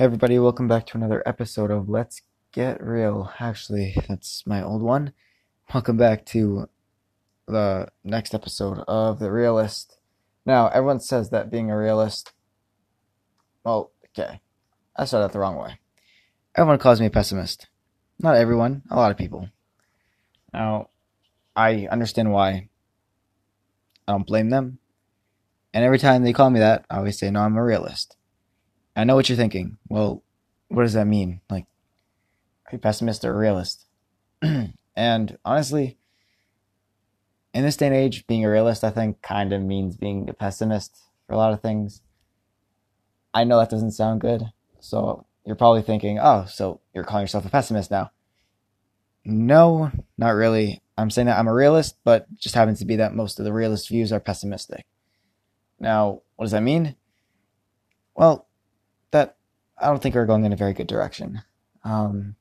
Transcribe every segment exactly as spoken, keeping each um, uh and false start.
Hey everybody, welcome back to another episode of Let's Get Real. Actually, that's my old one. Welcome back to the next episode of The Realist. Now, everyone says that being a realist... Well, okay. I said that the wrong way. Everyone calls me a pessimist. Not everyone, a lot of people. Now, I understand why. I don't blame them. And every time they call me that, I always say, no, I'm a realist. I know what you're thinking. Well, what does that mean? Like, are you pessimist or a realist? And honestly, in this day and age, being a realist, I think, kind of means being a pessimist for a lot of things. I know that doesn't sound good. So you're probably thinking, oh, so you're calling yourself a pessimist now. No, not really. I'm saying that I'm a realist, but just happens to be that most of the realist views are pessimistic. Now, what does that mean? Well, that I don't think we're going in a very good direction. Um,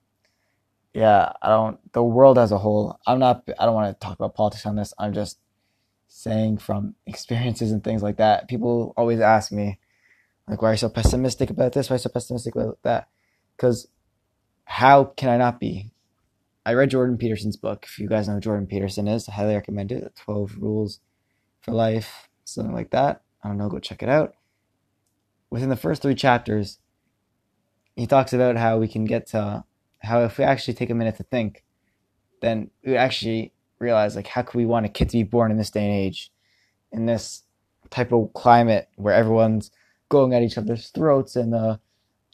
yeah, I don't, the world as a whole, I'm not, I don't want to talk about politics on this. I'm just saying from experiences and things like that. People always ask me, like, why are you so pessimistic about this? Why are you so pessimistic about that? Because how can I not be? I read Jordan Peterson's book. If you guys know who Jordan Peterson is, I highly recommend it. twelve Rules for Life, something like that. I don't know, go check it out. Within the first three chapters, he talks about how we can get to, how if we actually take a minute to think, then we actually realize, like, how could we want a kid to be born in this day and age, in this type of climate where everyone's going at each other's throats and uh,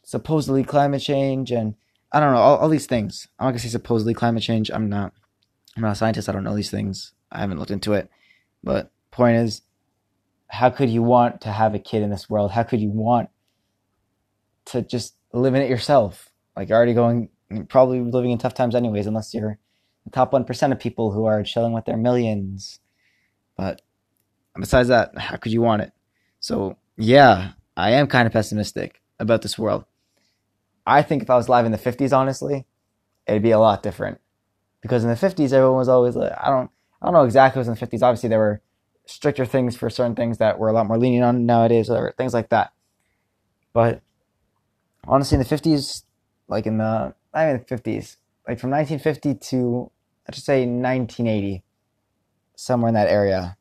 supposedly climate change and, I don't know, all, all these things. I'm not going to say supposedly climate change. I'm not, I'm not a scientist. I don't know these things. I haven't looked into it. But point is, how could you want to have a kid in this world? How could you want to just live in it yourself? Like, you're already going, you're probably living in tough times anyways, unless you're the top one percent of people who are chilling with their millions. But besides that, how could you want it? So yeah, I am kind of pessimistic about this world. I think if I was alive in the fifties, honestly, it'd be a lot different. Because in the fifties, everyone was always like, I don't, I don't know exactly what was in the fifties. Obviously, there were stricter things for certain things that we're a lot more lenient on nowadays, or things like that. But honestly, in the fifties, like in the, not even the fifties, like from nineteen fifty to, let's just say nineteen eighty, somewhere in that area,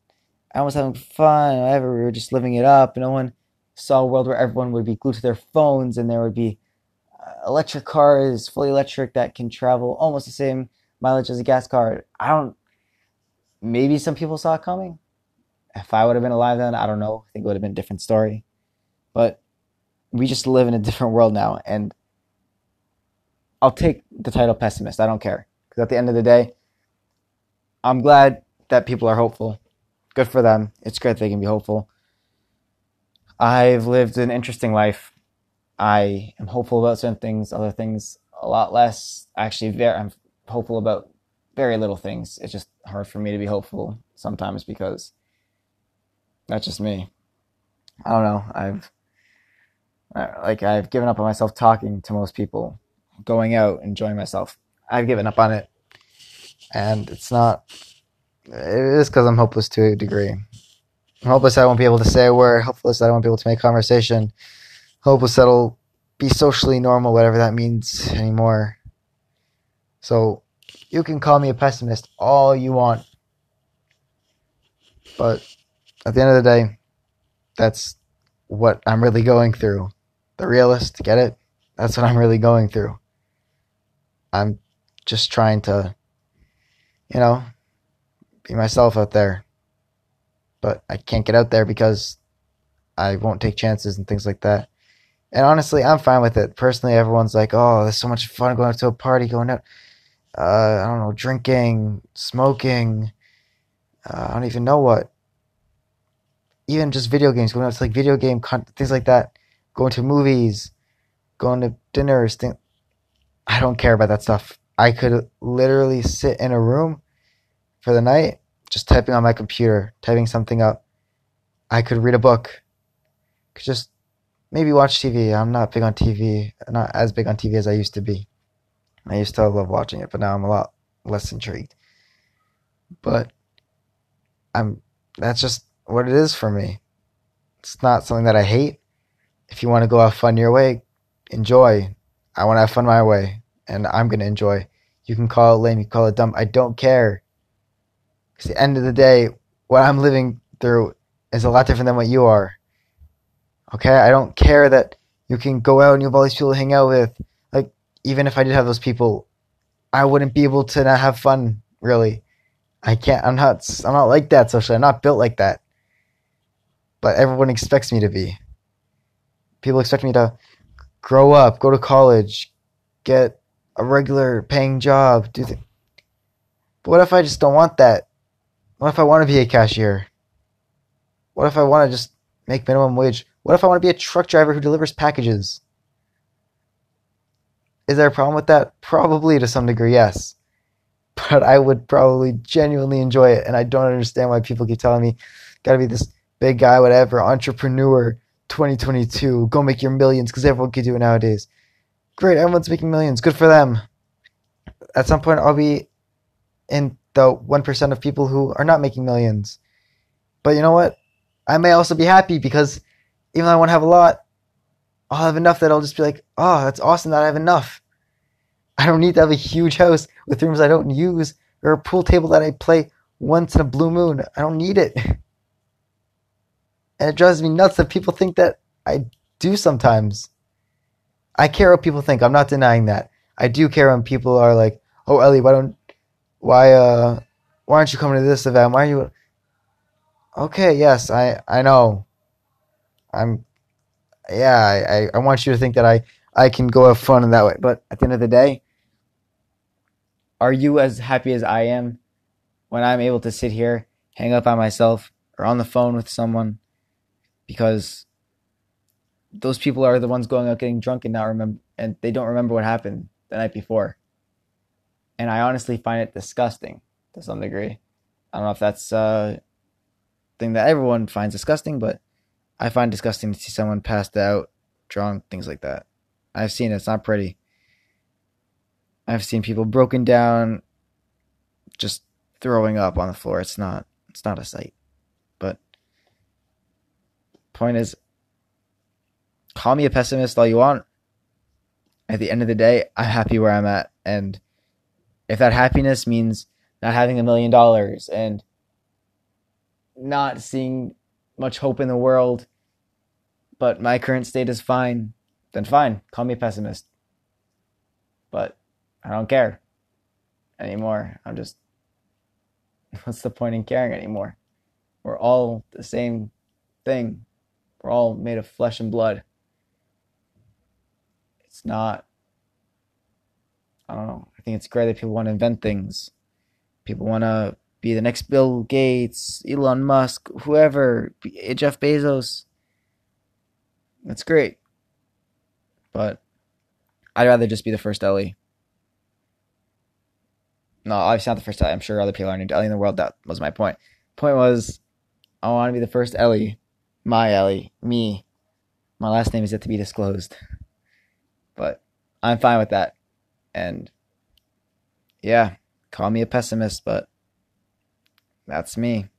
everyone was having fun, whatever, we were just living it up, and no one saw a world where everyone would be glued to their phones, and there would be electric cars, fully electric, that can travel almost the same mileage as a gas car. I don't, maybe some people saw it coming. If I would have been alive then, I don't know. I think it would have been a different story. But we just live in a different world now. And I'll take the title pessimist. I don't care. Because at the end of the day, I'm glad that people are hopeful. Good for them. It's great they can be hopeful. I've lived an interesting life. I am hopeful about certain things, other things a lot less. Actually, very, I'm hopeful about very little things. It's just hard for me to be hopeful sometimes because... that's just me. I don't know. I've like I've given up on myself talking to most people, going out, enjoying myself. I've given up on it, and it's not. It is because I'm hopeless to a degree. I'm hopeless. I won't be able to say a word. Hopeless. I won't be able to make conversation. Hopeless. That'll be socially normal, whatever that means anymore. So you can call me a pessimist all you want, but at the end of the day, that's what I'm really going through. The realist, get it? That's what I'm really going through. I'm just trying to, you know, be myself out there. But I can't get out there because I won't take chances and things like that. And honestly, I'm fine with it. Personally, everyone's like, oh, there's so much fun going out to a party, going out, uh, I don't know, drinking, smoking, uh, I don't even know what. Even just video games, going out to like video game con- things like that, going to movies, going to dinners. Thing- I don't care about that stuff. I could literally sit in a room for the night, just typing on my computer, typing something up. I could read a book, could just maybe watch T V. I'm not big on T V, I'm not as big on T V as I used to be. I used to love watching it, but now I'm a lot less intrigued. But I'm. That's just what it is for me. It's not something that I hate. If you want to go have fun your way, enjoy. I want to have fun my way, and I'm going to enjoy. You can call it lame, you can call it dumb. I don't care. Because at the end of the day, what I'm living through is a lot different than what you are. Okay? I don't care that you can go out and you have all these people to hang out with. Like, even if I did have those people, I wouldn't be able to not have fun, really. I can't, I'm not, I'm not like that socially. I'm not built like that. But everyone expects me to be. People expect me to grow up, go to college, get a regular paying job, do things. But what if I just don't want that? What if I want to be a cashier? What if I want to just make minimum wage? What if I want to be a truck driver who delivers packages? Is there a problem with that? Probably to some degree, yes. But I would probably genuinely enjoy it, and I don't understand why people keep telling me, gotta be this big guy, whatever, entrepreneur, twenty twenty-two, go make your millions, because everyone can do it nowadays. Great, everyone's making millions, good for them. At some point, I'll be in the one percent of people who are not making millions. But you know what? I may also be happy, because even though I won't have a lot, I'll have enough that I'll just be like, oh, that's awesome that I have enough. I don't need to have a huge house with rooms I don't use or a pool table that I play once in a blue moon. I don't need it. And it drives me nuts that people think that I do sometimes. I care what people think. I'm not denying that. I do care when people are like, oh, Ellie, why don't, why, uh, why aren't you coming to this event? Why are you? Okay, yes, I, I know. I'm, yeah, I, I want you to think that I, I can go have fun in that way. But at the end of the day, are you as happy as I am when I'm able to sit here, hang out by myself, or on the phone with someone? Because those people are the ones going out getting drunk and not remember, and they don't remember what happened the night before. And I honestly find it disgusting to some degree. I don't know if that's a thing that everyone finds disgusting, but I find it disgusting to see someone passed out, drunk, things like that. I've seen it. It's not pretty. I've seen people broken down, just throwing up on the floor. It's not, it's not a sight. But point is, call me a pessimist all you want. At the end of the day, I'm happy where I'm at. And if that happiness means not having a million dollars and not seeing much hope in the world, but my current state is fine, then fine, call me a pessimist. But I don't care anymore. I'm just, what's the point in caring anymore? We're all the same thing. We're all made of flesh and blood. It's not, I don't know. I think it's great that people want to invent things. People want to be the next Bill Gates, Elon Musk, whoever, Jeff Bezos. That's great. But I'd rather just be the first Ellie. No, obviously not the first Ellie. I'm sure other people aren't Ellie in the world. That was my point. Point was, I want to be the first Ellie. My Ellie. Me. My last name is yet to be disclosed. But I'm fine with that. And yeah, call me a pessimist, but that's me.